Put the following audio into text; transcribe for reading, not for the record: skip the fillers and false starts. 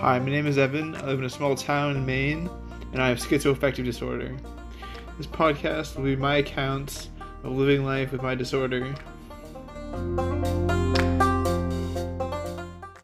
Hi, my name is Evan. I live in a small town in Maine, and I have schizoaffective disorder. This podcast will be my accounts of living life with my disorder.